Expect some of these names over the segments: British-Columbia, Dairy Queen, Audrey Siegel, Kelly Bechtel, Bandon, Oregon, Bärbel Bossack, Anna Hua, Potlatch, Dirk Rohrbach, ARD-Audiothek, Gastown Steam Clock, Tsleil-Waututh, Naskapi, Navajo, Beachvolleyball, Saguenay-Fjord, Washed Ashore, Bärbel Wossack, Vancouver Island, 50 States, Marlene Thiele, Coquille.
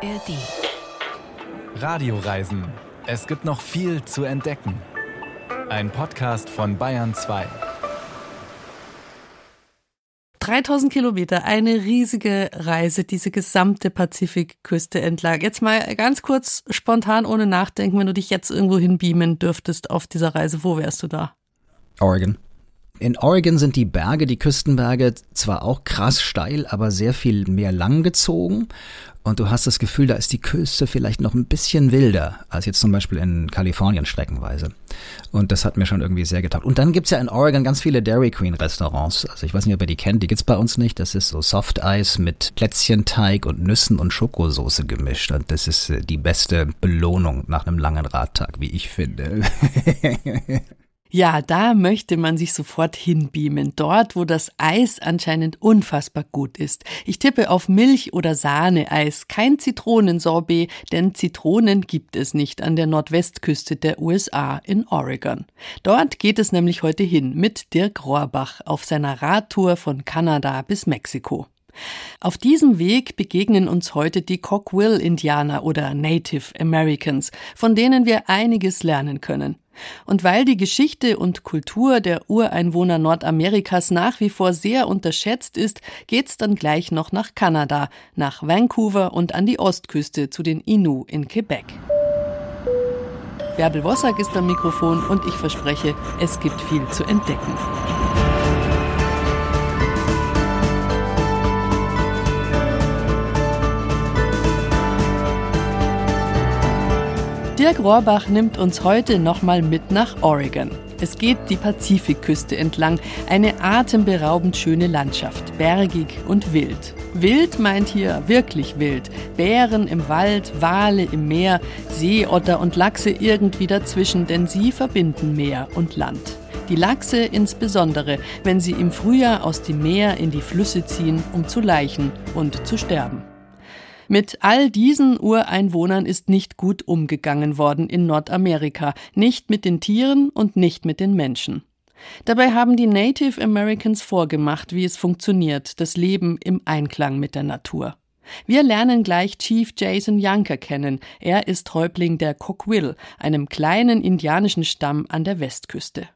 ARD. Radioreisen. Es gibt noch viel zu entdecken. Ein Podcast von Bayern 2. 3000 Kilometer, eine riesige Reise, diese gesamte Pazifikküste entlang. Jetzt mal ganz kurz, spontan, ohne nachdenken, wenn du dich jetzt irgendwo hinbeamen dürftest auf dieser Reise, wo wärst du da? Oregon. In Oregon sind die Berge, die Küstenberge, zwar auch krass steil, aber sehr viel mehr langgezogen. Und du hast das Gefühl, da ist die Küste vielleicht noch ein bisschen wilder als jetzt zum Beispiel in Kalifornien streckenweise. Und das hat mir schon irgendwie sehr getaugt. Und dann gibt's ja in Oregon ganz viele Dairy Queen Restaurants. Also ich weiß nicht, ob ihr die kennt, die gibt's bei uns nicht. Das ist so Soft Eis mit Plätzchenteig und Nüssen und Schokosoße gemischt. Und das ist die beste Belohnung nach einem langen Radtag, wie ich finde. Ja, da möchte man sich sofort hinbeamen, dort, wo das Eis anscheinend unfassbar gut ist. Ich tippe auf Milch- oder Sahne-Eis, kein Zitronensorbet, denn Zitronen gibt es nicht an der Nordwestküste der USA in Oregon. Dort geht es nämlich heute hin mit Dirk Rohrbach auf seiner Radtour von Kanada bis Mexiko. Auf diesem Weg begegnen uns heute die Coquille-Indianer oder Native Americans, von denen wir einiges lernen können. Und weil die Geschichte und Kultur der Ureinwohner Nordamerikas nach wie vor sehr unterschätzt ist, geht's dann gleich noch nach Kanada, nach Vancouver und an die Ostküste zu den Innu in Quebec. Bärbel Wossack ist am Mikrofon und ich verspreche, es gibt viel zu entdecken. Dirk Rohrbach nimmt uns heute nochmal mit nach Oregon. Es geht die Pazifikküste entlang, eine atemberaubend schöne Landschaft, bergig und wild. Wild meint hier wirklich wild. Bären im Wald, Wale im Meer, Seeotter und Lachse irgendwie dazwischen, denn sie verbinden Meer und Land. Die Lachse insbesondere, wenn sie im Frühjahr aus dem Meer in die Flüsse ziehen, um zu laichen und zu sterben. Mit all diesen Ureinwohnern ist nicht gut umgegangen worden in Nordamerika, nicht mit den Tieren und nicht mit den Menschen. Dabei haben die Native Americans vorgemacht, wie es funktioniert, das Leben im Einklang mit der Natur. Wir lernen gleich Chief Jason Yanker kennen. Er ist Häuptling der Coquille, einem kleinen indianischen Stamm an der Westküste.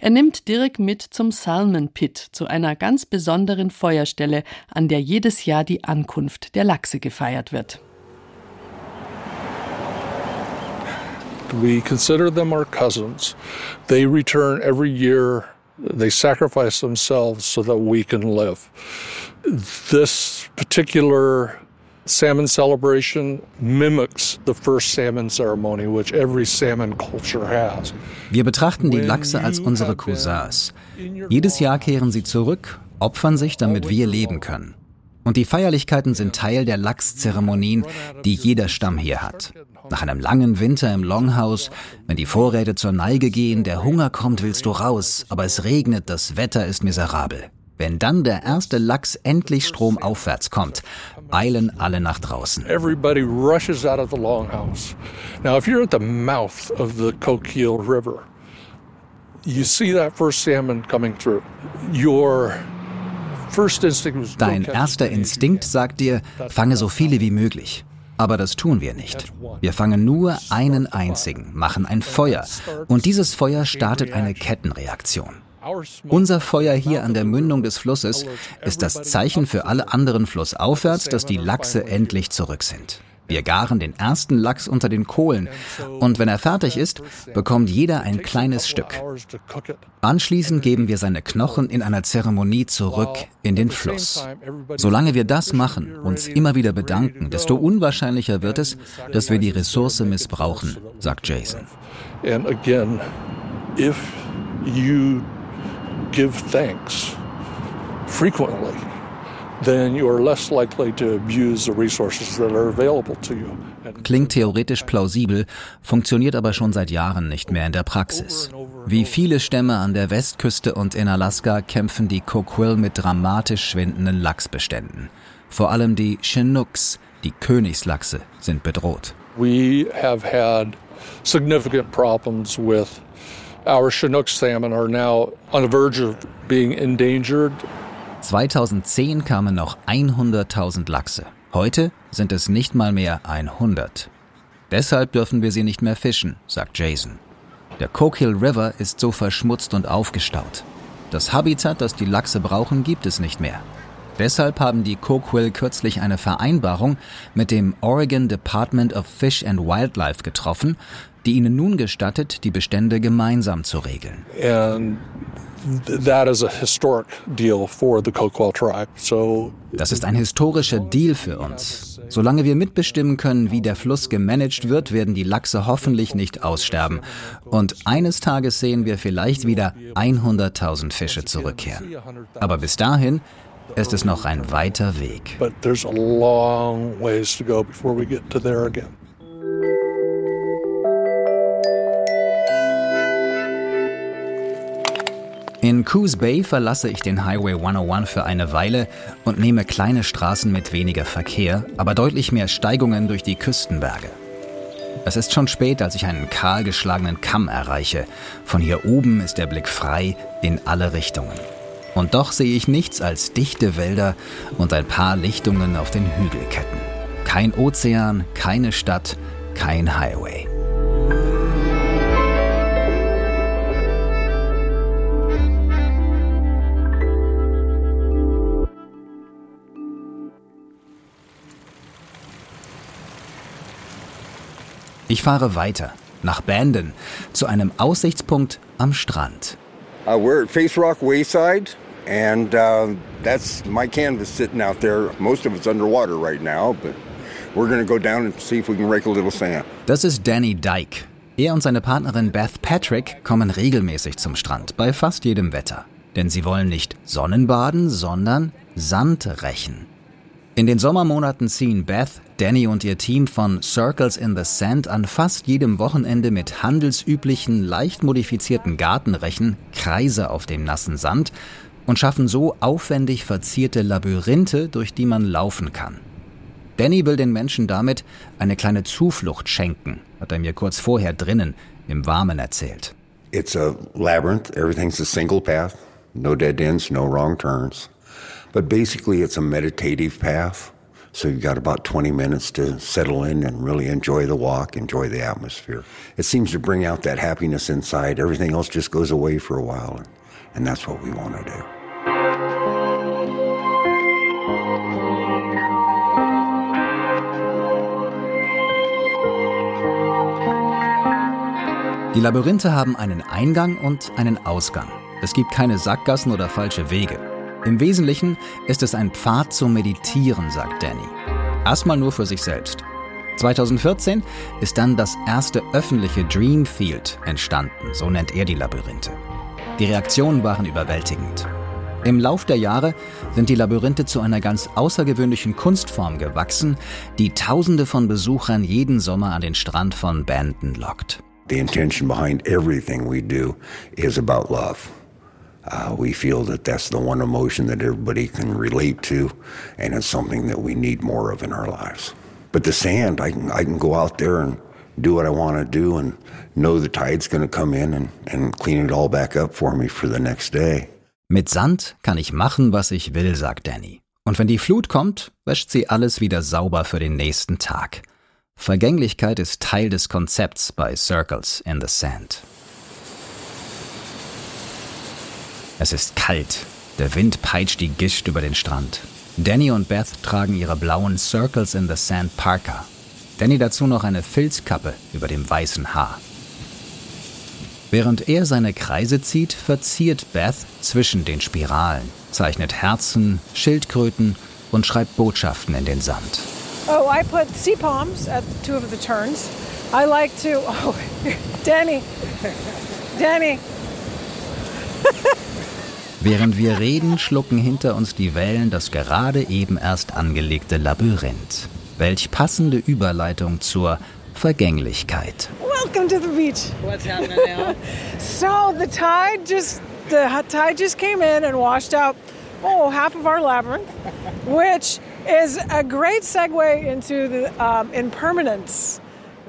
Er nimmt Dirk mit zum Salmon Pit, zu einer ganz besonderen Feuerstelle, an der jedes Jahr die Ankunft der Lachse gefeiert wird. We consider them our cousins. They return every year. They sacrifice themselves so that we can live. This particular salmon celebration mimics the first salmon ceremony, which every salmon culture has. Wir betrachten die Lachse als unsere Cousins. Jedes Jahr kehren sie zurück, opfern sich, damit wir leben können. Und die Feierlichkeiten sind Teil der Lachszeremonien, die jeder Stamm hier hat. Nach einem langen Winter im Longhouse, wenn die Vorräte zur Neige gehen, der Hunger kommt, willst du raus, aber es regnet, das Wetter ist miserabel. Wenn dann der erste Lachs endlich stromaufwärts kommt, eilen alle nach draußen. Everybody rushes out of the Longhouse. Now if you're at the mouth of the Coquille River, you see that first salmon coming through. Dein erster Instinkt sagt dir, fange so viele wie möglich. Aber das tun wir nicht. Wir fangen nur einen einzigen, machen ein Feuer. Und dieses Feuer startet eine Kettenreaktion. Unser Feuer hier an der Mündung des Flusses ist das Zeichen für alle anderen flussaufwärts, dass die Lachse endlich zurück sind. Wir garen den ersten Lachs unter den Kohlen und wenn er fertig ist, bekommt jeder ein kleines Stück. Anschließend geben wir seine Knochen in einer Zeremonie zurück in den Fluss. Solange wir das machen, uns immer wieder bedanken, desto unwahrscheinlicher wird es, dass wir die Ressource missbrauchen, sagt Jason. And again, if you give thanks frequently, then you are less likely to abuse the resources that are available to you. Klingt theoretisch plausibel, funktioniert aber schon seit Jahren nicht mehr in der Praxis. Wie viele Stämme an der Westküste und in Alaska kämpfen die Coquille mit dramatisch schwindenden Lachsbeständen. Vor allem die Chinooks, die Königslachse, sind bedroht. We have had significant problems with our Chinook salmon are now on the verge of being endangered. 2010 kamen noch 100.000 Lachse. Heute sind es nicht mal mehr 100. Deshalb dürfen wir sie nicht mehr fischen, sagt Jason. Der Coquille River ist so verschmutzt und aufgestaut. Das Habitat, das die Lachse brauchen, gibt es nicht mehr. Deshalb haben die Coquille kürzlich eine Vereinbarung mit dem Oregon Department of Fish and Wildlife getroffen, die ihnen nun gestattet, die Bestände gemeinsam zu regeln. Das ist ein historischer Deal für uns. Solange wir mitbestimmen können, wie der Fluss gemanagt wird, werden die Lachse hoffentlich nicht aussterben. Und eines Tages sehen wir vielleicht wieder 100.000 Fische zurückkehren. Aber bis dahin ist es noch ein weiter Weg. In Coos Bay verlasse ich den Highway 101 für eine Weile und nehme kleine Straßen mit weniger Verkehr, aber deutlich mehr Steigungen durch die Küstenberge. Es ist schon spät, als ich einen kahlgeschlagenen Kamm erreiche. Von hier oben ist der Blick frei in alle Richtungen. Und doch sehe ich nichts als dichte Wälder und ein paar Lichtungen auf den Hügelketten. Kein Ozean, keine Stadt, kein Highway. Ich fahre weiter, nach Bandon, zu einem Aussichtspunkt am Strand. We're at Face Rock Wayside, and that's my canvas sitting out there. Most of it's underwater right now, but we're going to go down and see if we can rake a little sand. Das ist Danny Dyke. Er und seine Partnerin Beth Patrick kommen regelmäßig zum Strand, bei fast jedem Wetter. Denn sie wollen nicht Sonnenbaden, sondern Sand rächen. In den Sommermonaten ziehen Beth, Danny und ihr Team von Circles in the Sand an fast jedem Wochenende mit handelsüblichen, leicht modifizierten Gartenrechen Kreise auf dem nassen Sand und schaffen so aufwendig verzierte Labyrinthe, durch die man laufen kann. Danny will den Menschen damit eine kleine Zuflucht schenken, hat er mir kurz vorher drinnen im Warmen erzählt. It's a labyrinth, everything's a single path, no dead ends, no wrong turns. But basically it's a meditative path, so you've got about 20 minutes to settle in and really enjoy the walk, enjoy the atmosphere. It seems to bring out that happiness inside. Everything else just goes away for a while, and that's what we want to do. Die Labyrinthe haben einen Eingang und einen Ausgang. Es gibt keine Sackgassen oder falsche Wege. Im Wesentlichen ist es ein Pfad zum Meditieren, sagt Danny. Erstmal nur für sich selbst. 2014 ist dann das erste öffentliche Dreamfield entstanden, so nennt er die Labyrinthe. Die Reaktionen waren überwältigend. Im Lauf der Jahre sind die Labyrinthe zu einer ganz außergewöhnlichen Kunstform gewachsen, die Tausende von Besuchern jeden Sommer an den Strand von Bandon lockt. The intention behind everything we do is about love. We feel that that's the one emotion that everybody can relate to, and it's something that we need more of in our lives. But the sand, I can go out there and do what I want to do and know the tide's going to come in and clean it all back up for me for the next day. Mit Sand kann ich machen, was ich will, sagt Danny. Und wenn die Flut kommt, wäscht sie alles wieder sauber für den nächsten Tag. Vergänglichkeit ist Teil des Konzepts bei Circles in the Sand. Es ist kalt. Der Wind peitscht die Gischt über den Strand. Danny und Beth tragen ihre blauen Circles in the Sand Parka. Danny dazu noch eine Filzkappe über dem weißen Haar. Während er seine Kreise zieht, verziert Beth zwischen den Spiralen, zeichnet Herzen, Schildkröten und schreibt Botschaften in den Sand. Oh, I put sea palms at two of the turns. I like to... Oh, Danny! Danny! Während wir reden, schlucken hinter uns die Wellen das gerade eben erst angelegte Labyrinth. Welch passende Überleitung zur Vergänglichkeit. Welcome to the beach. What's happening now? So the tide just came in and washed out half of our labyrinth, which is a great segue into the impermanence.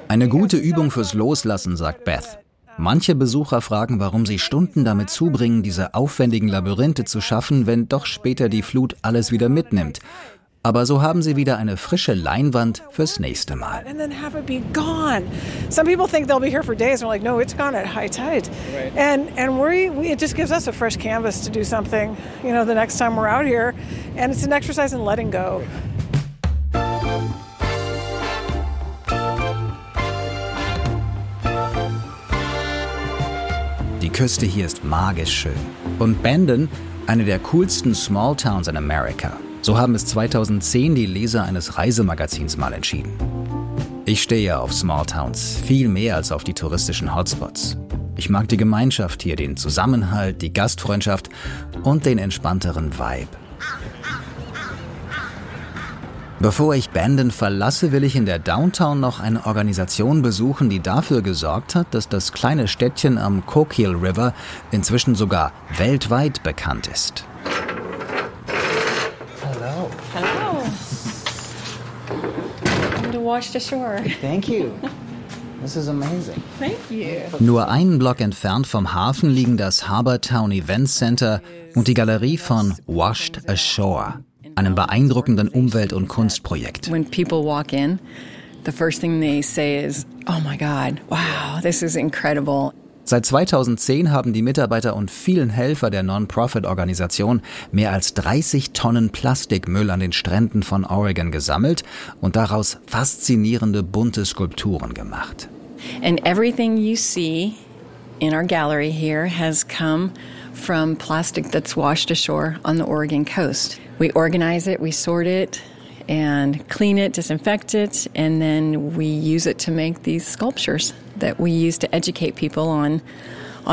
Eine gute Übung fürs Loslassen, sagt Beth. Manche Besucher fragen, warum sie Stunden damit zubringen, diese aufwendigen Labyrinthe zu schaffen, wenn doch später die Flut alles wieder mitnimmt. Aber so haben sie wieder eine frische Leinwand fürs nächste Mal. Die Küste hier ist magisch schön. Und Bandon, eine der coolsten Small Towns in Amerika. So haben es 2010 die Leser eines Reisemagazins mal entschieden. Ich stehe ja auf Smalltowns, viel mehr als auf die touristischen Hotspots. Ich mag die Gemeinschaft hier, den Zusammenhalt, die Gastfreundschaft und den entspannteren Vibe. Bevor ich Bandon verlasse, will ich in der Downtown noch eine Organisation besuchen, die dafür gesorgt hat, dass das kleine Städtchen am Coquille River inzwischen sogar weltweit bekannt ist. Washed Ashore. Thank you. This is amazing. Thank you. Nur einen Block entfernt vom Hafen liegen das Harbortown Event Center und die Galerie von Washed Ashore, einem beeindruckenden Umwelt- und Kunstprojekt. When people walk in, the first thing they say is, "Oh my God, wow, this is incredible." Seit 2010 haben die Mitarbeiter und vielen Helfer der Non-Profit-Organisation mehr als 30 Tonnen Plastikmüll an den Stränden von Oregon gesammelt und daraus faszinierende bunte Skulpturen gemacht. And everything you see in our gallery here has come from plastic that's washed ashore on the Oregon coast. We organize it, we sort it and clean it, disinfect it, and then we use it to make these sculptures that we use to educate people on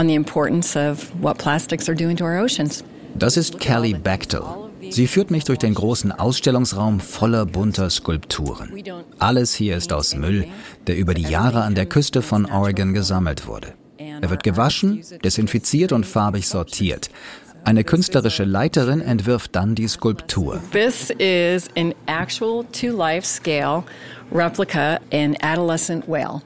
the importance of what plastics are doing to our oceans. Das ist Kelly Bechtel. Sie führt mich durch den großen Ausstellungsraum voller bunter Skulpturen. Alles hier ist aus Müll, der über die Jahre an der Küste von Oregon gesammelt wurde. Er wird gewaschen, desinfiziert und farbig sortiert. Eine künstlerische Leiterin entwirft dann die Skulptur. This is an actual to-life scale replica an adolescent whale.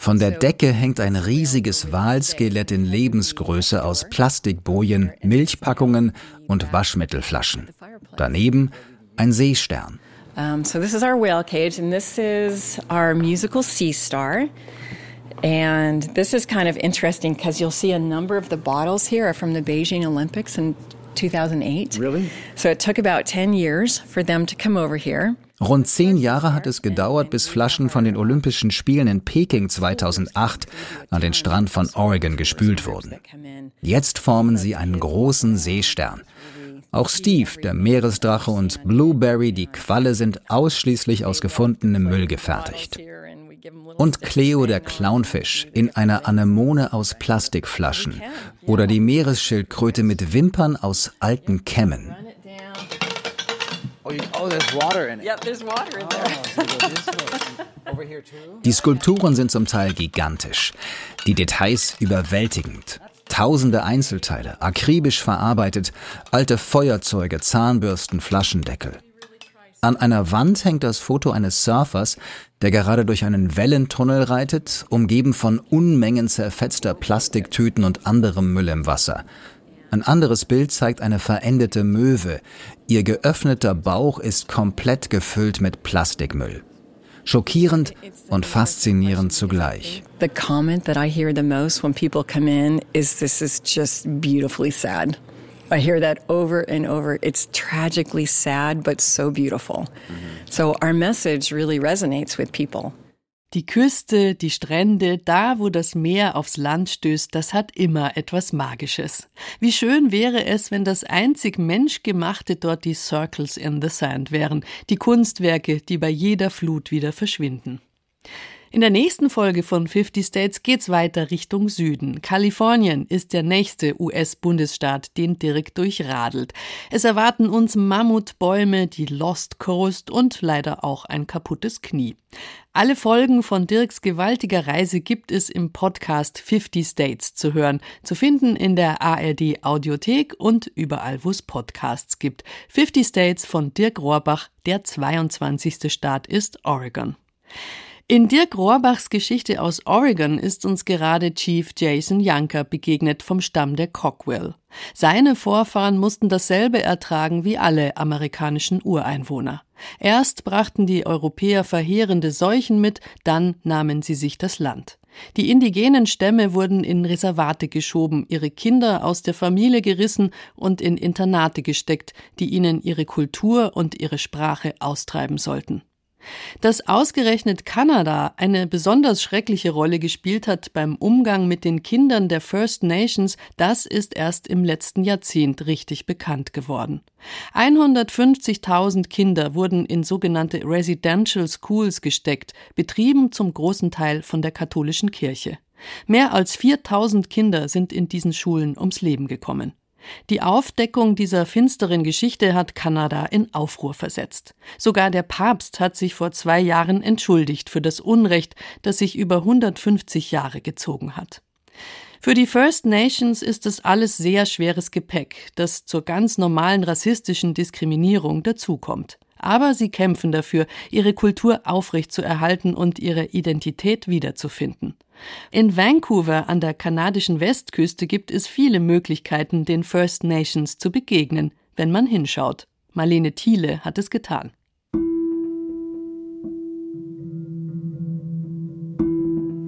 Von der Decke hängt ein riesiges Walskelett in Lebensgröße aus Plastikbojen, Milchpackungen und Waschmittelflaschen. Daneben ein Seestern. So this is our whale cage and this is our musical sea star. And this is kind of interesting because you'll see a number of the bottles here are from the Beijing Olympics in 2008. Really? So it took about 10 years for them to come over here. Rund 10 Jahre hat es gedauert, bis Flaschen von den Olympischen Spielen in Peking 2008 an den Strand von Oregon gespült wurden. Jetzt formen sie einen großen Seestern. Auch Steve, der Meeresdrache, und Blueberry, die Qualle, sind ausschließlich aus gefundenem Müll gefertigt. Und Cleo, der Clownfisch, in einer Anemone aus Plastikflaschen. Oder die Meeresschildkröte mit Wimpern aus alten Kämmen. Die Skulpturen sind zum Teil gigantisch, die Details überwältigend. Tausende Einzelteile, akribisch verarbeitet, alte Feuerzeuge, Zahnbürsten, Flaschendeckel. An einer Wand hängt das Foto eines Surfers, der gerade durch einen Wellentunnel reitet, umgeben von Unmengen zerfetzter Plastiktüten und anderem Müll im Wasser. Ein anderes Bild zeigt eine verendete Möwe. Ihr geöffneter Bauch ist komplett gefüllt mit Plastikmüll. Schockierend und faszinierend zugleich. The comment that I hear the most when people come in is this is just beautifully sad. I hear that over and over. It's tragically sad, but so beautiful. So our message really resonates with people. Die Küste, die Strände, da wo das Meer aufs Land stößt, das hat immer etwas Magisches. Wie schön wäre es, wenn das einzig Menschgemachte dort die Circles in the Sand wären, die Kunstwerke, die bei jeder Flut wieder verschwinden. In der nächsten Folge von 50 States geht's weiter Richtung Süden. Kalifornien ist der nächste US-Bundesstaat, den Dirk durchradelt. Es erwarten uns Mammutbäume, die Lost Coast und leider auch ein kaputtes Knie. Alle Folgen von Dirks gewaltiger Reise gibt es im Podcast 50 States zu hören, zu finden in der ARD Audiothek und überall, wo es Podcasts gibt. 50 States von Dirk Rohrbach, der 22. Staat ist Oregon. In Dirk Rohrbachs Geschichte aus Oregon ist uns gerade Chief Jason Yanker begegnet vom Stamm der Coquille. Seine Vorfahren mussten dasselbe ertragen wie alle amerikanischen Ureinwohner. Erst brachten die Europäer verheerende Seuchen mit, dann nahmen sie sich das Land. Die indigenen Stämme wurden in Reservate geschoben, ihre Kinder aus der Familie gerissen und in Internate gesteckt, die ihnen ihre Kultur und ihre Sprache austreiben sollten. Dass ausgerechnet Kanada eine besonders schreckliche Rolle gespielt hat beim Umgang mit den Kindern der First Nations, das ist erst im letzten Jahrzehnt richtig bekannt geworden. 150.000 Kinder wurden in sogenannte Residential Schools gesteckt, betrieben zum großen Teil von der katholischen Kirche. Mehr als 4.000 Kinder sind in diesen Schulen ums Leben gekommen. Die Aufdeckung dieser finsteren Geschichte hat Kanada in Aufruhr versetzt. Sogar der Papst hat sich vor 2 Jahren entschuldigt für das Unrecht, das sich über 150 Jahre gezogen hat. Für die First Nations ist es alles sehr schweres Gepäck, das zur ganz normalen rassistischen Diskriminierung dazukommt. Aber sie kämpfen dafür, ihre Kultur aufrechtzuerhalten und ihre Identität wiederzufinden. In Vancouver an der kanadischen Westküste gibt es viele Möglichkeiten, den First Nations zu begegnen, wenn man hinschaut. Marlene Thiele hat es getan.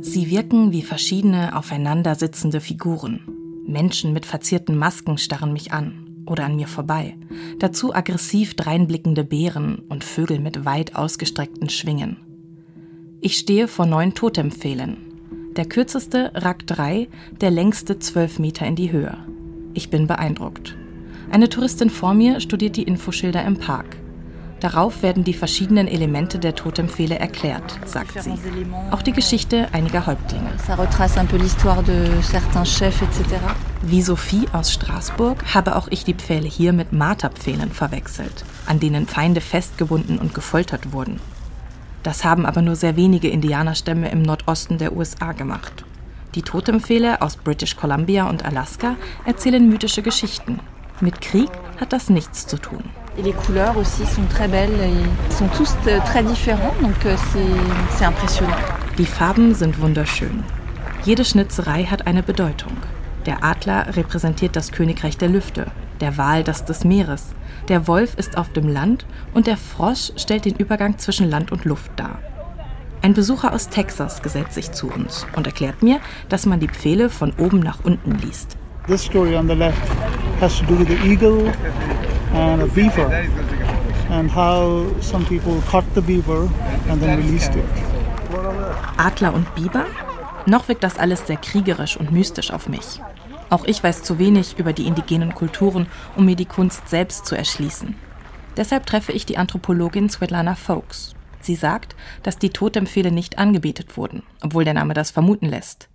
Sie wirken wie verschiedene aufeinandersitzende Figuren. Menschen mit verzierten Masken starren mich an. Oder an mir vorbei. Dazu aggressiv dreinblickende Bären und Vögel mit weit ausgestreckten Schwingen. Ich stehe vor 9 Totempfählen. Der kürzeste ragt 3, der längste 12 Meter in die Höhe. Ich bin beeindruckt. Eine Touristin vor mir studiert die Infoschilder im Park. Darauf werden die verschiedenen Elemente der Totempfähle erklärt, sagt sie. Auch die Geschichte einiger Häuptlinge. Wie Sophie aus Straßburg habe auch ich die Pfähle hier mit Marterpfählen verwechselt, an denen Feinde festgebunden und gefoltert wurden. Das haben aber nur sehr wenige Indianerstämme im Nordosten der USA gemacht. Die Totempfähle aus British Columbia und Alaska erzählen mythische Geschichten. Mit Krieg hat das nichts zu tun. Die Couleurs aussi sont très belles et sont tous très différents, donc c'est impressionnant. Die Farben sind wunderschön. Jede Schnitzerei hat eine Bedeutung. Der Adler repräsentiert das Königreich der Lüfte, der Wal das des Meeres, der Wolf ist auf dem Land und der Frosch stellt den Übergang zwischen Land und Luft dar. Ein Besucher aus Texas gesellt sich zu uns und erklärt mir, dass man die Pfähle von oben nach unten liest. This story on the left has to do with the eagle and a beaver and how some people caught the beaver and then released it. Adler und Biber? Noch wirkt das alles sehr kriegerisch und mystisch auf mich. Auch ich weiß zu wenig über die indigenen Kulturen, um mir die Kunst selbst zu erschließen. Deshalb treffe ich die Anthropologin Svetlana Foakes. Sie sagt, dass die Totempfähle nicht angebetet wurden, obwohl der Name das vermuten lässt.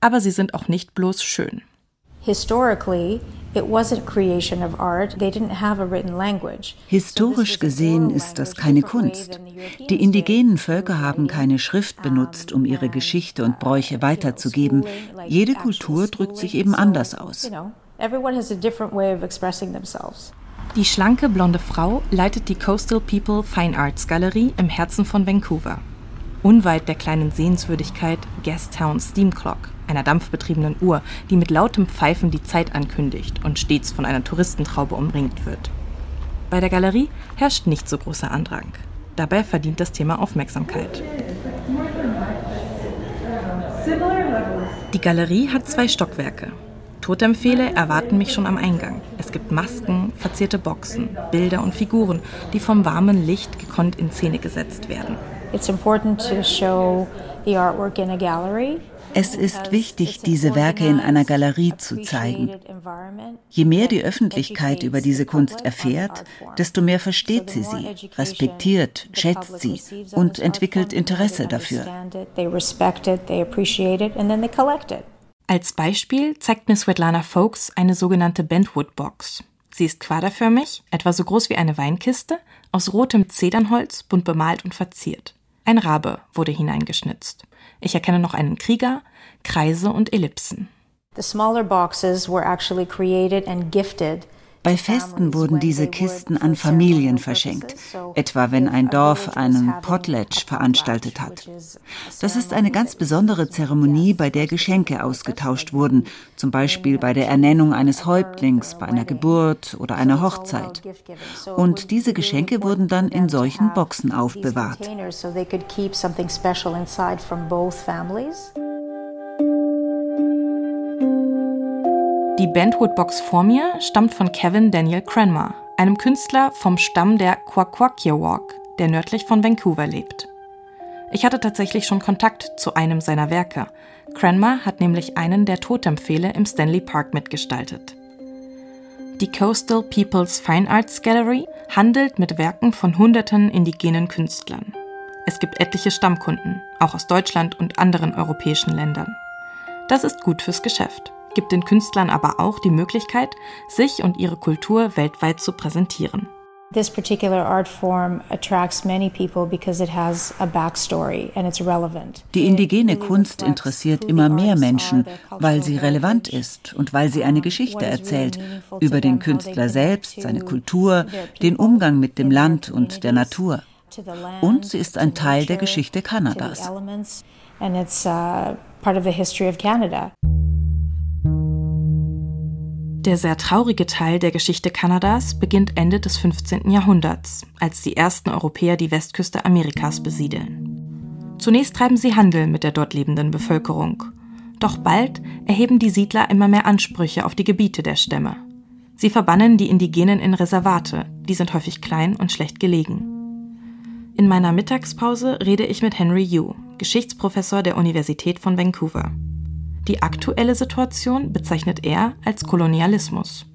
Aber sie sind auch nicht bloß schön. Historisch gesehen ist das keine Kunst. Die indigenen Völker haben keine Schrift benutzt, um ihre Geschichte und Bräuche weiterzugeben. Jede Kultur drückt sich eben anders aus. Die schlanke blonde Frau leitet die Coastal People Fine Arts Galerie im Herzen von Vancouver. Unweit der kleinen Sehenswürdigkeit Gastown Steam Clock, einer dampfbetriebenen Uhr, die mit lautem Pfeifen die Zeit ankündigt und stets von einer Touristentraube umringt wird. Bei der Galerie herrscht nicht so großer Andrang. Dabei verdient das Thema Aufmerksamkeit. Die Galerie hat 2 Stockwerke. Totempfähle erwarten mich schon am Eingang. Es gibt Masken, verzierte Boxen, Bilder und Figuren, die vom warmen Licht gekonnt in Szene gesetzt werden. Es ist wichtig, diese Werke in einer Galerie zu zeigen. Je mehr die Öffentlichkeit über diese Kunst erfährt, desto mehr versteht sie sie, respektiert, schätzt sie und entwickelt Interesse dafür. Als Beispiel zeigt mir Svetlana Foakes eine sogenannte Bentwood-Box. Sie ist quaderförmig, etwa so groß wie eine Weinkiste, aus rotem Zedernholz, bunt bemalt und verziert. Ein Rabe wurde hineingeschnitzt. Ich erkenne noch einen Krieger, Kreise und Ellipsen. Bei Festen wurden diese Kisten an Familien verschenkt, etwa wenn ein Dorf einen Potlatch veranstaltet hat. Das ist eine ganz besondere Zeremonie, bei der Geschenke ausgetauscht wurden, zum Beispiel bei der Ernennung eines Häuptlings, bei einer Geburt oder einer Hochzeit. Und diese Geschenke wurden dann in solchen Boxen aufbewahrt. Die Bentwood-Box vor mir stammt von Kevin Daniel Cranmer, einem Künstler vom Stamm der Kwakwaka'wakw, der nördlich von Vancouver lebt. Ich hatte tatsächlich schon Kontakt zu einem seiner Werke. Cranmer hat nämlich einen der Totempfähle im Stanley Park mitgestaltet. Die Coastal People's Fine Arts Gallery handelt mit Werken von hunderten indigenen Künstlern. Es gibt etliche Stammkunden, auch aus Deutschland und anderen europäischen Ländern. Das ist gut fürs Geschäft, gibt den Künstlern aber auch die Möglichkeit, sich und ihre Kultur weltweit zu präsentieren. This particular art form attracts many people because it has a backstory and it's relevant. Die indigene Kunst interessiert immer mehr Menschen, weil sie relevant ist und weil sie eine Geschichte erzählt über den Künstler selbst, seine Kultur, den Umgang mit dem Land und der Natur. Und sie ist ein Teil der Geschichte Kanadas. And it's part of the history of Canada. Der sehr traurige Teil der Geschichte Kanadas beginnt Ende des 15. Jahrhunderts, als die ersten Europäer die Westküste Amerikas besiedeln. Zunächst treiben sie Handel mit der dort lebenden Bevölkerung. Doch bald erheben die Siedler immer mehr Ansprüche auf die Gebiete der Stämme. Sie verbannen die Indigenen in Reservate, die sind häufig klein und schlecht gelegen. In meiner Mittagspause rede ich mit Henry Yu, Geschichtsprofessor der Universität von Vancouver. Die aktuelle Situation bezeichnet er als Kolonialismus.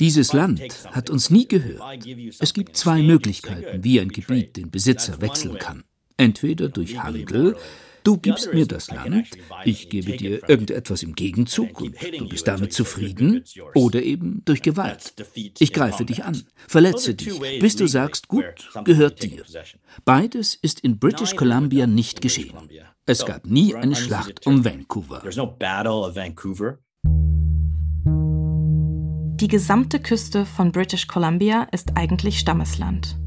Dieses Land hat uns nie gehört. Es gibt zwei Möglichkeiten, wie ein Gebiet den Besitzer wechseln kann. Entweder durch Handel, du gibst mir das Land, ich gebe dir irgendetwas im Gegenzug und du bist damit zufrieden, oder eben durch Gewalt. Ich greife dich an, verletze dich, bis du sagst, gut, gehört dir. Beides ist in British Columbia nicht geschehen. Es gab nie eine Schlacht um Vancouver. Die gesamte Küste von British Columbia ist eigentlich Stammesland.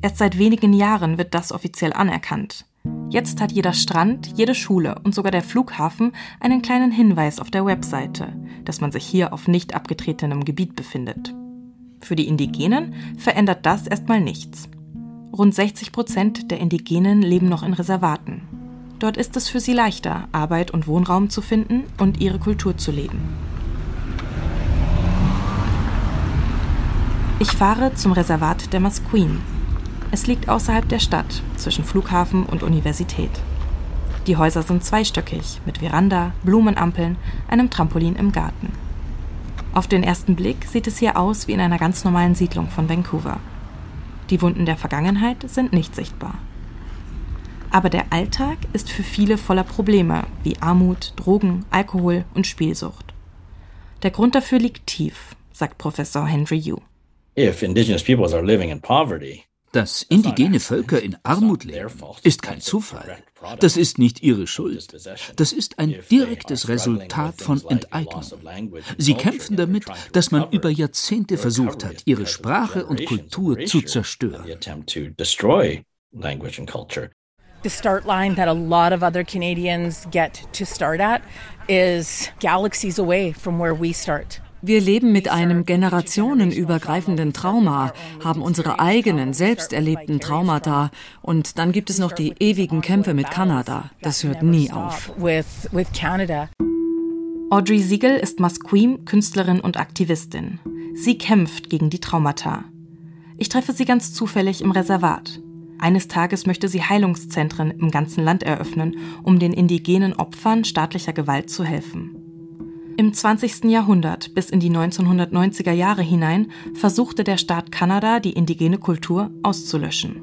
Erst seit wenigen Jahren wird das offiziell anerkannt. Jetzt hat jeder Strand, jede Schule und sogar der Flughafen einen kleinen Hinweis auf der Webseite, dass man sich hier auf nicht abgetretenem Gebiet befindet. Für die Indigenen verändert das erstmal nichts. Rund 60% der Indigenen leben noch in Reservaten. Dort ist es für sie leichter, Arbeit und Wohnraum zu finden und ihre Kultur zu leben. Ich fahre zum Reservat der Musqueam. Es liegt außerhalb der Stadt, zwischen Flughafen und Universität. Die Häuser sind zweistöckig, mit Veranda, Blumenampeln, einem Trampolin im Garten. Auf den ersten Blick sieht es hier aus wie in einer ganz normalen Siedlung von Vancouver. Die Wunden der Vergangenheit sind nicht sichtbar. Aber der Alltag ist für viele voller Probleme, wie Armut, Drogen, Alkohol und Spielsucht. Der Grund dafür liegt tief, sagt Professor Henry Yu. Dass indigene Völker in Armut leben, ist kein Zufall. Das ist nicht ihre Schuld. Das ist ein direktes Resultat von Enteignung. Sie kämpfen damit, dass man über Jahrzehnte versucht hat, ihre Sprache und Kultur zu zerstören. The start line that a lot of other Canadians get to start at is galaxies away from where we start. Wir leben mit einem generationenübergreifenden Trauma, haben unsere eigenen, selbst erlebten Traumata. Und dann gibt es noch die ewigen Kämpfe mit Kanada. Das hört nie auf. Audrey Siegel ist Musqueam, Künstlerin und Aktivistin. Sie kämpft gegen die Traumata. Ich treffe sie ganz zufällig im Reservat. Eines Tages möchte sie Heilungszentren im ganzen Land eröffnen, um den indigenen Opfern staatlicher Gewalt zu helfen. Im 20. Jahrhundert bis in die 1990er Jahre hinein versuchte der Staat Kanada, die indigene Kultur auszulöschen.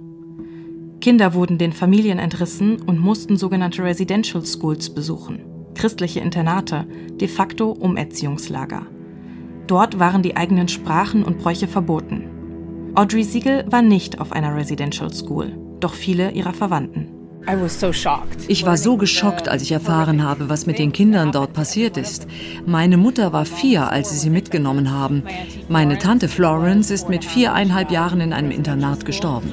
Kinder wurden den Familien entrissen und mussten sogenannte Residential Schools besuchen, christliche Internate, de facto Umerziehungslager. Dort waren die eigenen Sprachen und Bräuche verboten. Audrey Siegel war nicht auf einer Residential School, doch viele ihrer Verwandten. Ich war so geschockt, als ich erfahren habe, was mit den Kindern dort passiert ist. Meine Mutter war 4, als sie sie mitgenommen haben. Meine Tante Florence ist mit 4,5 Jahren in einem Internat gestorben.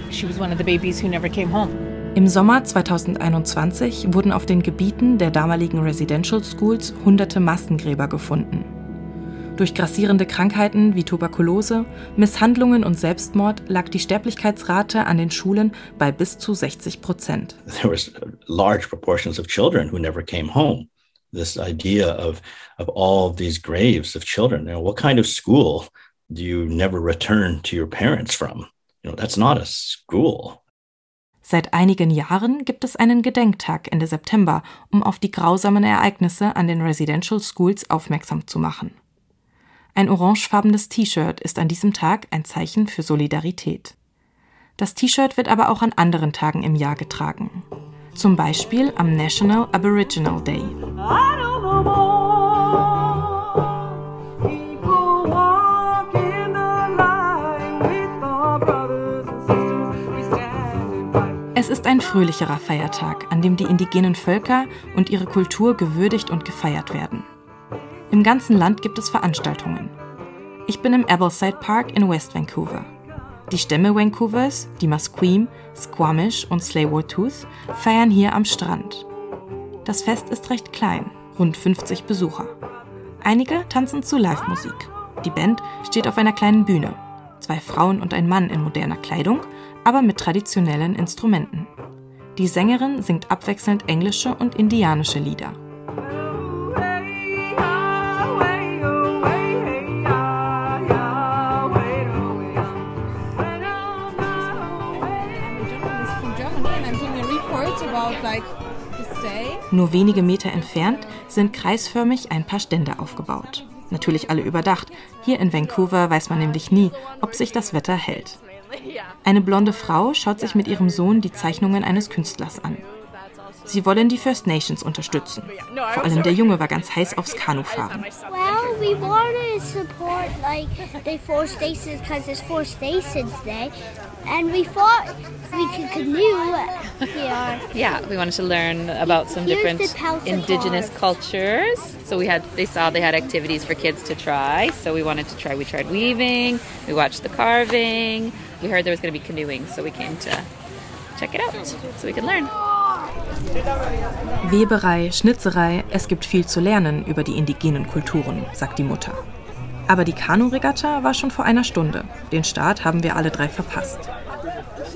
Im Sommer 2021 wurden auf den Gebieten der damaligen Residential Schools hunderte Massengräber gefunden. Durch grassierende Krankheiten wie Tuberkulose, Misshandlungen und Selbstmord lag die Sterblichkeitsrate an den Schulen bei bis zu 60%. There was large proportions of children who never came home. This idea of all these graves of children. You know, what kind of school do you never return to your parents from? You know, that's not a school. Seit einigen Jahren gibt es einen Gedenktag Ende September, um auf die grausamen Ereignisse an den Residential Schools aufmerksam zu machen. Ein orangefarbenes T-Shirt ist an diesem Tag ein Zeichen für Solidarität. Das T-Shirt wird aber auch an anderen Tagen im Jahr getragen. Zum Beispiel am National Aboriginal Day. Es ist ein fröhlicherer Feiertag, an dem die indigenen Völker und ihre Kultur gewürdigt und gefeiert werden. Im ganzen Land gibt es Veranstaltungen. Ich bin im Appleside Park in West Vancouver. Die Stämme Vancouvers, die Musqueam, Squamish und Tsleil-Waututh, feiern hier am Strand. Das Fest ist recht klein, rund 50 Besucher. Einige tanzen zu Live-Musik. Die Band steht auf einer kleinen Bühne. 2 Frauen und ein Mann in moderner Kleidung, aber mit traditionellen Instrumenten. Die Sängerin singt abwechselnd englische und indianische Lieder. Nur wenige Meter entfernt sind kreisförmig ein paar Stände aufgebaut. Natürlich alle überdacht. Hier in Vancouver weiß man nämlich nie, ob sich das Wetter hält. Eine blonde Frau schaut sich mit ihrem Sohn die Zeichnungen eines Künstlers an. Sie wollen die First Nations unterstützen. Vor allem der Junge war ganz heiß aufs Kanufahren. Well, we want to support the First Nations because it's First Nations Day, and we thought we could canoe here. Yeah, we wanted to learn about some different indigenous cultures. So they had activities for kids to try. So we wanted to try. We tried weaving. We watched the carving. We heard there was going to be canoeing, so we came to check it out so we could learn. Weberei, Schnitzerei, es gibt viel zu lernen über die indigenen Kulturen, sagt die Mutter. Aber die Kanu-Regatta war schon vor einer Stunde. Den Start haben wir alle 3 verpasst.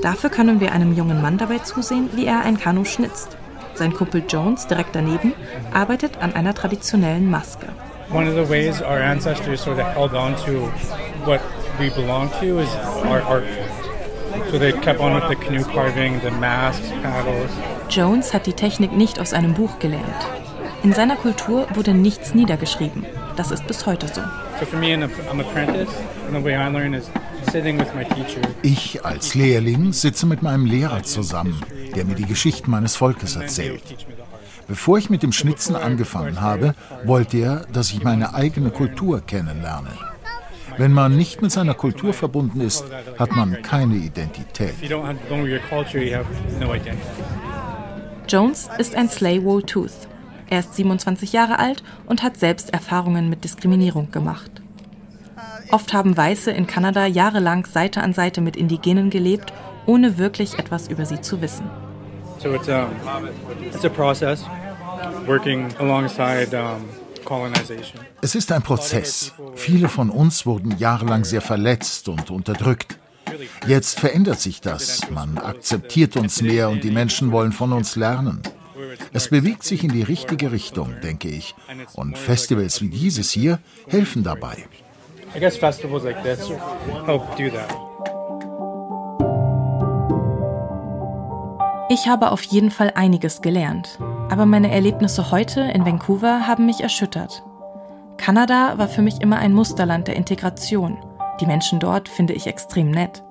Dafür können wir einem jungen Mann dabei zusehen, wie er ein Kanu schnitzt. Sein Kumpel Jones, direkt daneben, arbeitet an einer traditionellen Maske. One of the ways our ancestors sort of held on to what we belong to is our art form. So they kept on with the canoe carving, the masks, paddles. Jones hat die Technik nicht aus einem Buch gelernt. In seiner Kultur wurde nichts niedergeschrieben. Das ist bis heute so. Ich als Lehrling sitze mit meinem Lehrer zusammen, der mir die Geschichten meines Volkes erzählt. Bevor ich mit dem Schnitzen angefangen habe, wollte er, dass ich meine eigene Kultur kennenlerne. Wenn man nicht mit seiner Kultur verbunden ist, hat man keine Identität. Jones ist ein Tsleil-Waututh. Er ist 27 Jahre alt und hat selbst Erfahrungen mit Diskriminierung gemacht. Oft haben Weiße in Kanada jahrelang Seite an Seite mit Indigenen gelebt, ohne wirklich etwas über sie zu wissen. So it's a process working alongside colonization. Es ist ein Prozess. Viele von uns wurden jahrelang sehr verletzt und unterdrückt. Jetzt verändert sich das. Man akzeptiert uns mehr und die Menschen wollen von uns lernen. Es bewegt sich in die richtige Richtung, denke ich. Und Festivals wie dieses hier helfen dabei. I guess festivals like this help do that. Ich habe auf jeden Fall einiges gelernt. Aber meine Erlebnisse heute in Vancouver haben mich erschüttert. Kanada war für mich immer ein Musterland der Integration. Die Menschen dort finde ich extrem nett.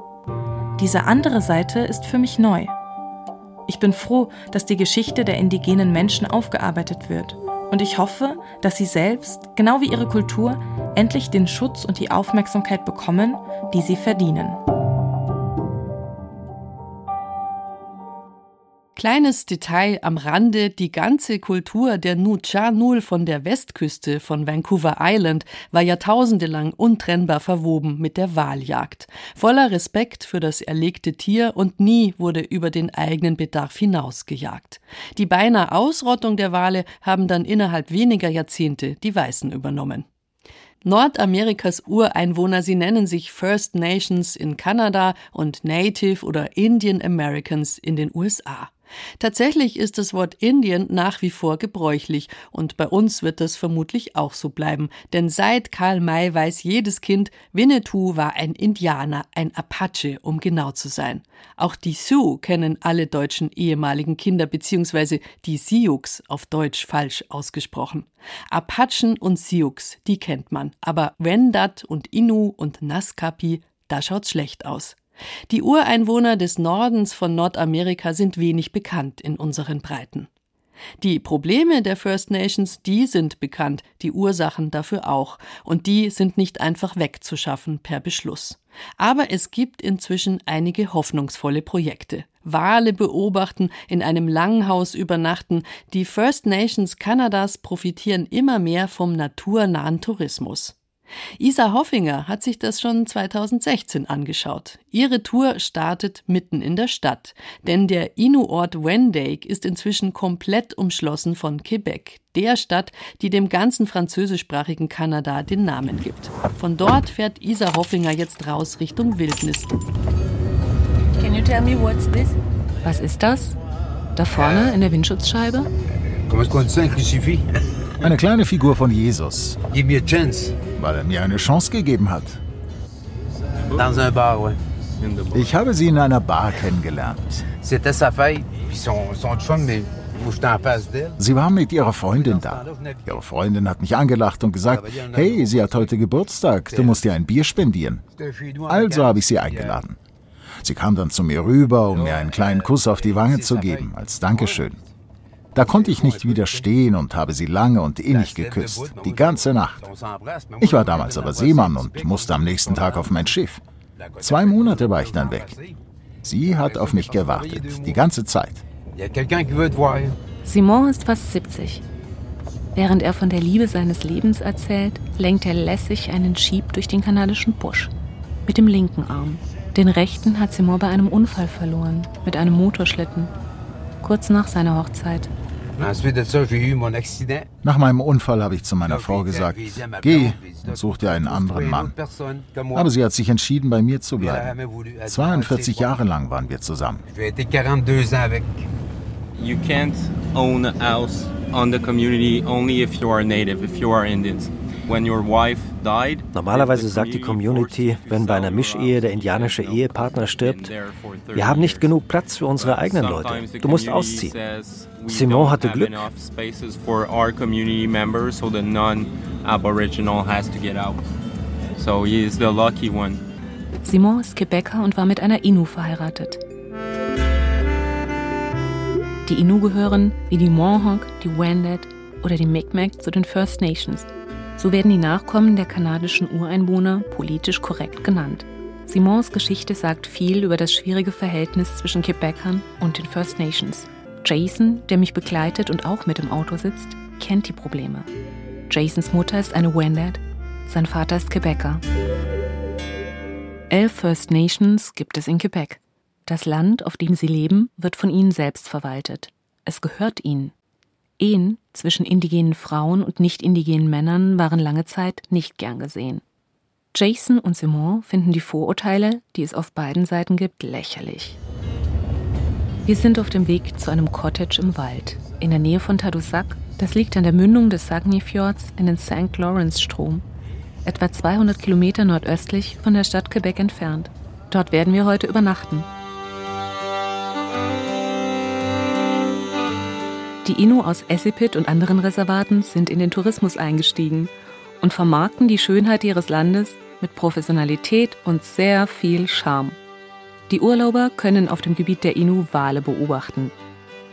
Diese andere Seite ist für mich neu. Ich bin froh, dass die Geschichte der indigenen Menschen aufgearbeitet wird. Und ich hoffe, dass sie selbst, genau wie ihre Kultur, endlich den Schutz und die Aufmerksamkeit bekommen, die sie verdienen. Kleines Detail am Rande, die ganze Kultur der Nutjanul von der Westküste von Vancouver Island war jahrtausendelang untrennbar verwoben mit der Waljagd. Voller Respekt für das erlegte Tier und nie wurde über den eigenen Bedarf hinausgejagt. Die beinahe Ausrottung der Wale haben dann innerhalb weniger Jahrzehnte die Weißen übernommen. Nordamerikas Ureinwohner, sie nennen sich First Nations in Kanada und Native oder Indian Americans in den USA. Tatsächlich ist das Wort Indian nach wie vor gebräuchlich und bei uns wird das vermutlich auch so bleiben, denn seit Karl May weiß jedes Kind, Winnetou war ein Indianer, ein Apache, um genau zu sein. Auch die Sioux kennen alle deutschen ehemaligen Kinder bzw. die Sioux, auf Deutsch falsch ausgesprochen. Apachen und Sioux, die kennt man, aber Wendat und Innu und Naskapi, da schaut's schlecht aus. Die Ureinwohner des Nordens von Nordamerika sind wenig bekannt in unseren Breiten. Die Probleme der First Nations, die sind bekannt, die Ursachen dafür auch. Und die sind nicht einfach wegzuschaffen per Beschluss. Aber es gibt inzwischen einige hoffnungsvolle Projekte. Wale beobachten, in einem Langhaus übernachten. Die First Nations Kanadas profitieren immer mehr vom naturnahen Tourismus. Isa Hoffinger hat sich das schon 2016 angeschaut. Ihre Tour startet mitten in der Stadt, denn der Innu-Ort Wendake ist inzwischen komplett umschlossen von Quebec, der Stadt, die dem ganzen französischsprachigen Kanada den Namen gibt. Von dort fährt Isa Hoffinger jetzt raus Richtung Wildnis. Can you tell me what's this? Was ist das? Da vorne in der Windschutzscheibe? Eine kleine Figur von Jesus. Give me a chance. Weil er mir eine Chance gegeben hat. Ich habe sie in einer Bar kennengelernt. Sie war mit ihrer Freundin da. Ihre Freundin hat mich angelacht und gesagt, hey, sie hat heute Geburtstag, du musst ihr ein Bier spendieren. Also habe ich sie eingeladen. Sie kam dann zu mir rüber, um mir einen kleinen Kuss auf die Wange zu geben, als Dankeschön. Da konnte ich nicht widerstehen und habe sie lange und innig geküsst, die ganze Nacht. Ich war damals aber Seemann und musste am nächsten Tag auf mein Schiff. 2 Monate war ich dann weg. Sie hat auf mich gewartet, die ganze Zeit. Simon ist fast 70. Während er von der Liebe seines Lebens erzählt, lenkt er lässig einen Jeep durch den kanadischen Busch. Mit dem linken Arm. Den rechten hat Simon bei einem Unfall verloren, mit einem Motorschlitten. Kurz nach seiner Hochzeit. Nach meinem Unfall habe ich zu meiner Frau gesagt, geh und such dir einen anderen Mann. Aber sie hat sich entschieden, bei mir zu bleiben. 42 Jahre lang waren wir zusammen. You can't own a house on the community only if you are native, if you are Indians. When your wife died, normalerweise sagt die Community, wenn bei einer Mischehe der indianische Ehepartner stirbt, wir haben nicht genug Platz für unsere eigenen Leute, du musst ausziehen. Simon hatte Glück. Simon ist Quebecer und war mit einer Innu verheiratet. Die Innu gehören, wie die Mohawk, die Wendat oder die Mi'kmaq, zu den First Nations. So werden die Nachkommen der kanadischen Ureinwohner politisch korrekt genannt. Simons Geschichte sagt viel über das schwierige Verhältnis zwischen Quebecern und den First Nations. Jason, der mich begleitet und auch mit im Auto sitzt, kennt die Probleme. Jasons Mutter ist eine Wendat, sein Vater ist Quebecer. 11 First Nations gibt es in Quebec. Das Land, auf dem sie leben, wird von ihnen selbst verwaltet. Es gehört ihnen. Ehen zwischen indigenen Frauen und nicht-indigenen Männern waren lange Zeit nicht gern gesehen. Jason und Simon finden die Vorurteile, die es auf beiden Seiten gibt, lächerlich. Wir sind auf dem Weg zu einem Cottage im Wald, in der Nähe von Tadoussac. Das liegt an der Mündung des Saguenay-Fjords in den St. Lawrence-Strom, etwa 200 Kilometer nordöstlich von der Stadt Quebec entfernt. Dort werden wir heute übernachten. Die Innu aus Essipit und anderen Reservaten sind in den Tourismus eingestiegen und vermarkten die Schönheit ihres Landes mit Professionalität und sehr viel Charme. Die Urlauber können auf dem Gebiet der Innu Wale beobachten.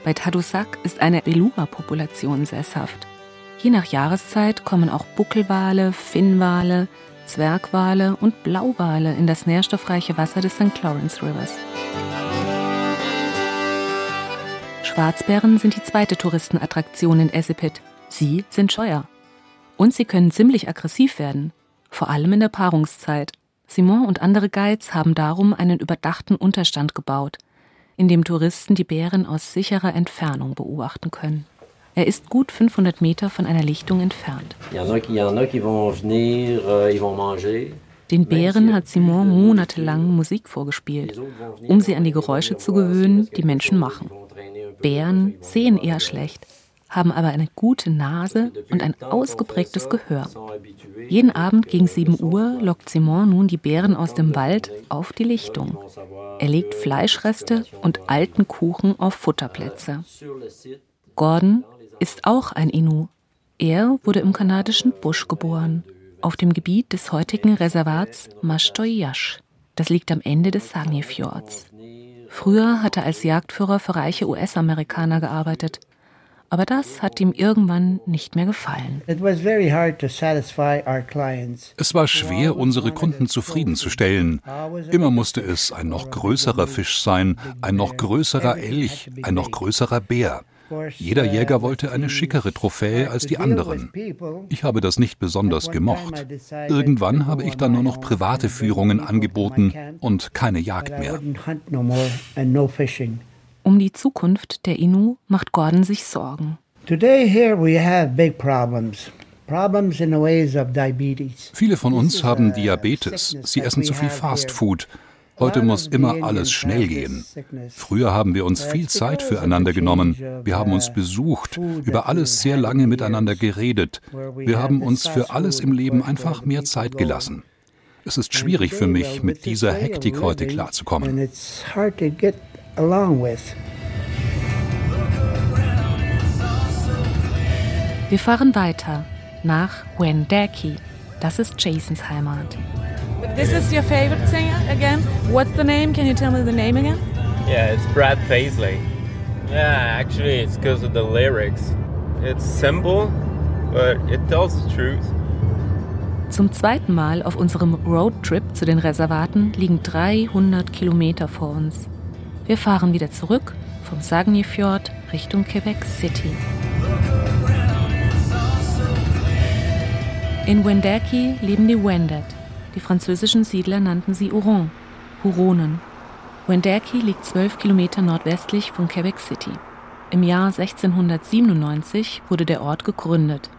Bei Tadoussac ist eine Beluga-Population sesshaft. Je nach Jahreszeit kommen auch Buckelwale, Finnwale, Zwergwale und Blauwale in das nährstoffreiche Wasser des St. Lawrence Rivers. Schwarzbären sind die zweite Touristenattraktion in Essepit. Sie sind scheuer. Und sie können ziemlich aggressiv werden, vor allem in der Paarungszeit. Simon und andere Guides haben darum einen überdachten Unterstand gebaut, in dem Touristen die Bären aus sicherer Entfernung beobachten können. Er ist gut 500 Meter von einer Lichtung entfernt. Den Bären hat Simon monatelang Musik vorgespielt, um sie an die Geräusche zu gewöhnen, die Menschen machen. Bären sehen eher schlecht, haben aber eine gute Nase und ein ausgeprägtes Gehör. Jeden Abend gegen 7 Uhr lockt Simon nun die Bären aus dem Wald auf die Lichtung. Er legt Fleischreste und alten Kuchen auf Futterplätze. Gordon ist auch ein Innu. Er wurde im kanadischen Busch geboren, auf dem Gebiet des heutigen Reservats Mashtoyash. Das liegt am Ende des Saguenay-Fjords. Früher hat er als Jagdführer für reiche US-Amerikaner gearbeitet. Aber das hat ihm irgendwann nicht mehr gefallen. Es war schwer, unsere Kunden zufriedenzustellen. Immer musste es ein noch größerer Fisch sein, ein noch größerer Elch, ein noch größerer Bär. Jeder Jäger wollte eine schickere Trophäe als die anderen. Ich habe das nicht besonders gemocht. Irgendwann habe ich dann nur noch private Führungen angeboten und keine Jagd mehr. Um die Zukunft der Innu macht Gordon sich Sorgen. Viele von uns haben Diabetes. Sie essen zu viel Fastfood. Heute muss immer alles schnell gehen. Früher haben wir uns viel Zeit füreinander genommen. Wir haben uns besucht, über alles sehr lange miteinander geredet. Wir haben uns für alles im Leben einfach mehr Zeit gelassen. Es ist schwierig für mich, mit dieser Hektik heute klarzukommen. Wir fahren weiter nach Wendake. Das ist Jasons Heimat. This is your favorite singer again. What's the name? Can you tell me the name again? Yeah, it's Brad Paisley. Yeah, actually it's because of the lyrics. It's simple, but it tells the truth. Zum zweiten Mal auf unserem Roadtrip zu den Reservaten liegen 300 Kilometer vor uns. Wir fahren wieder zurück vom Saguenay-Fjord Richtung Quebec City. In Wendake leben die Wendat. Die französischen Siedler nannten sie Hurons, Huronen. Wendake liegt 12 Kilometer nordwestlich von Quebec City. Im Jahr 1697 wurde der Ort gegründet.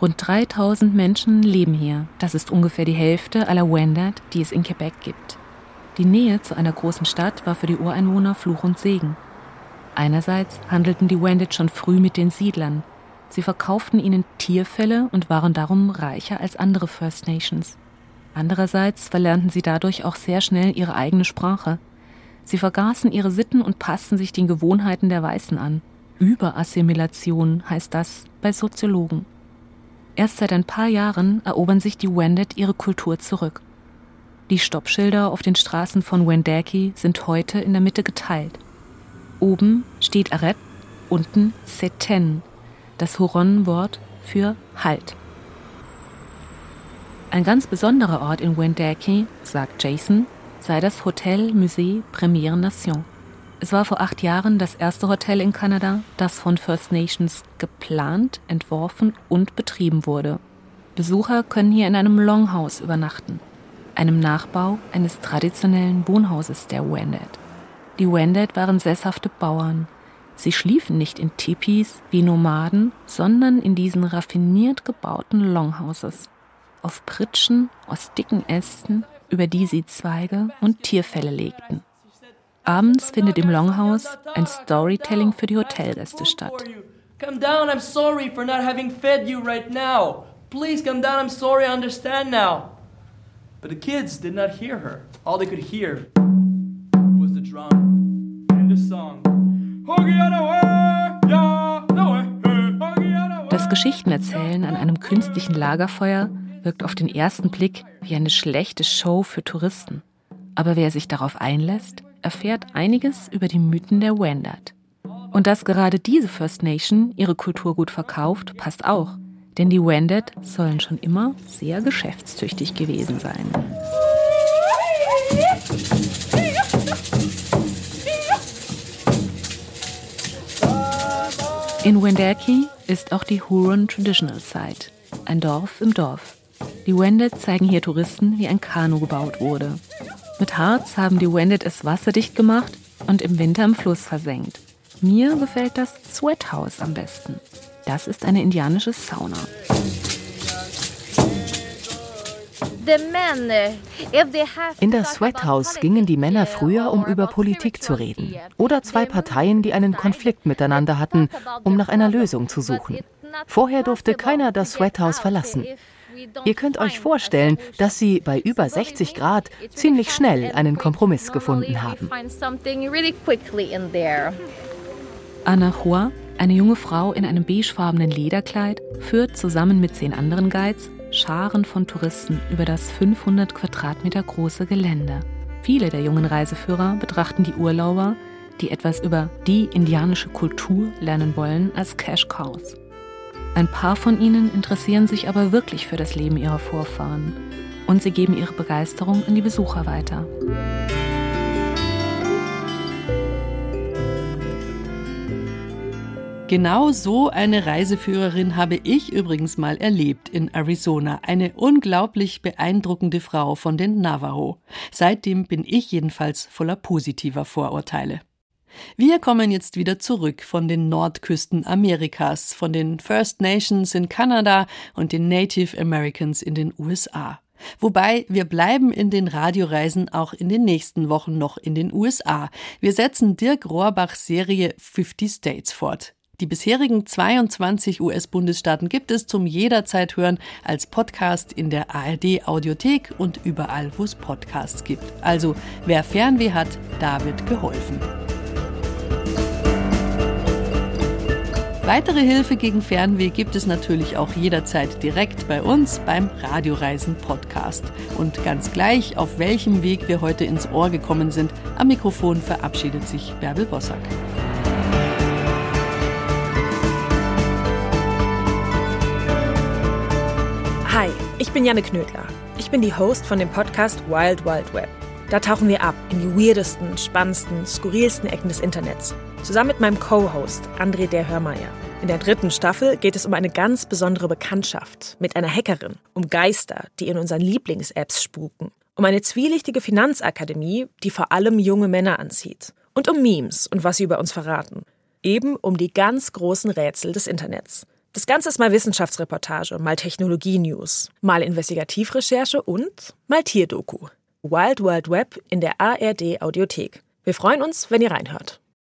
Rund 3000 Menschen leben hier. Das ist ungefähr die Hälfte aller Wendat, die es in Quebec gibt. Die Nähe zu einer großen Stadt war für die Ureinwohner Fluch und Segen. Einerseits handelten die Wendat schon früh mit den Siedlern. Sie verkauften ihnen Tierfelle und waren darum reicher als andere First Nations. Andererseits verlernten sie dadurch auch sehr schnell ihre eigene Sprache. Sie vergaßen ihre Sitten und passten sich den Gewohnheiten der Weißen an. Überassimilation heißt das bei Soziologen. Erst seit ein paar Jahren erobern sich die Wendat ihre Kultur zurück. Die Stoppschilder auf den Straßen von Wendake sind heute in der Mitte geteilt. Oben steht Arrête, unten Seten, das Huron-Wort für Halt. Ein ganz besonderer Ort in Wendake, sagt Jason, sei das Hotel Musée Première Nation. Es war vor 8 Jahren das erste Hotel in Kanada, das von First Nations geplant, entworfen und betrieben wurde. Besucher können hier in einem Longhouse übernachten, einem Nachbau eines traditionellen Wohnhauses der Wendat. Die Wendat waren sesshafte Bauern. Sie schliefen nicht in Tipis wie Nomaden, sondern in diesen raffiniert gebauten Longhouses, auf Pritschen aus dicken Ästen, über die sie Zweige und Tierfelle legten. Abends findet im Longhouse ein Storytelling für die Hotelgäste statt. Come down, I'm sorry for not having fed you right now. Please come down, I'm sorry, I understand now. But the kids did not hear her. All they could hear was the drum and the song. Das Geschichtenerzählen an einem künstlichen Lagerfeuer wirkt auf den ersten Blick wie eine schlechte Show für Touristen. Aber wer sich darauf einlässt, erfährt einiges über die Mythen der Wendat. Und dass gerade diese First Nation ihre Kultur gut verkauft, passt auch. Denn die Wendat sollen schon immer sehr geschäftstüchtig gewesen sein. In Wendake ist auch die Huron Traditional Site, ein Dorf im Dorf. Die Wendat zeigen hier Touristen, wie ein Kanu gebaut wurde. Mit Harz haben die Wendat es wasserdicht gemacht und im Winter im Fluss versenkt. Mir gefällt das Sweathouse am besten. Das ist eine indianische Sauna. In das Sweathouse gingen die Männer früher, um über Politik zu reden. Oder zwei Parteien, die einen Konflikt miteinander hatten, um nach einer Lösung zu suchen. Vorher durfte keiner das Sweathouse verlassen. Ihr könnt euch vorstellen, dass sie bei über 60 Grad ziemlich schnell einen Kompromiss gefunden haben. Anna Hua, eine junge Frau in einem beigefarbenen Lederkleid, führt zusammen mit 10 anderen Guides Scharen von Touristen über das 500 Quadratmeter große Gelände. Viele der jungen Reiseführer betrachten die Urlauber, die etwas über die indianische Kultur lernen wollen, als Cash Cows. Ein paar von ihnen interessieren sich aber wirklich für das Leben ihrer Vorfahren. Und sie geben ihre Begeisterung an die Besucher weiter. Genau so eine Reiseführerin habe ich übrigens mal erlebt in Arizona. Eine unglaublich beeindruckende Frau von den Navajo. Seitdem bin ich jedenfalls voller positiver Vorurteile. Wir kommen jetzt wieder zurück von den Nordküsten Amerikas, von den First Nations in Kanada und den Native Americans in den USA. Wobei, wir bleiben in den Radioreisen auch in den nächsten Wochen noch in den USA. Wir setzen Dirk Rohrbachs Serie 50 States fort. Die bisherigen 22 US-Bundesstaaten gibt es zum jederzeit hören als Podcast in der ARD-Audiothek und überall, wo es Podcasts gibt. Also, wer Fernweh hat, da wird geholfen. Weitere Hilfe gegen Fernweh gibt es natürlich auch jederzeit direkt bei uns beim Radioreisen-Podcast. Und ganz gleich, auf welchem Weg wir heute ins Ohr gekommen sind, am Mikrofon verabschiedet sich Bärbel Bossack. Hi, ich bin Janne Knödler. Ich bin die Host von dem Podcast Wild Wild Web. Da tauchen wir ab in die weirdesten, spannendsten, skurrilsten Ecken des Internets. Zusammen mit meinem Co-Host André der Hörmeier. In der 3. Staffel geht es um eine ganz besondere Bekanntschaft mit einer Hackerin, um Geister, die in unseren Lieblings-Apps spuken, um eine zwielichtige Finanzakademie, die vor allem junge Männer anzieht und um Memes und was sie über uns verraten. Eben um die ganz großen Rätsel des Internets. Das Ganze ist mal Wissenschaftsreportage, mal Technologie-News, mal Investigativrecherche und mal Tierdoku. Wild Wild Web in der ARD-Audiothek. Wir freuen uns, wenn ihr reinhört.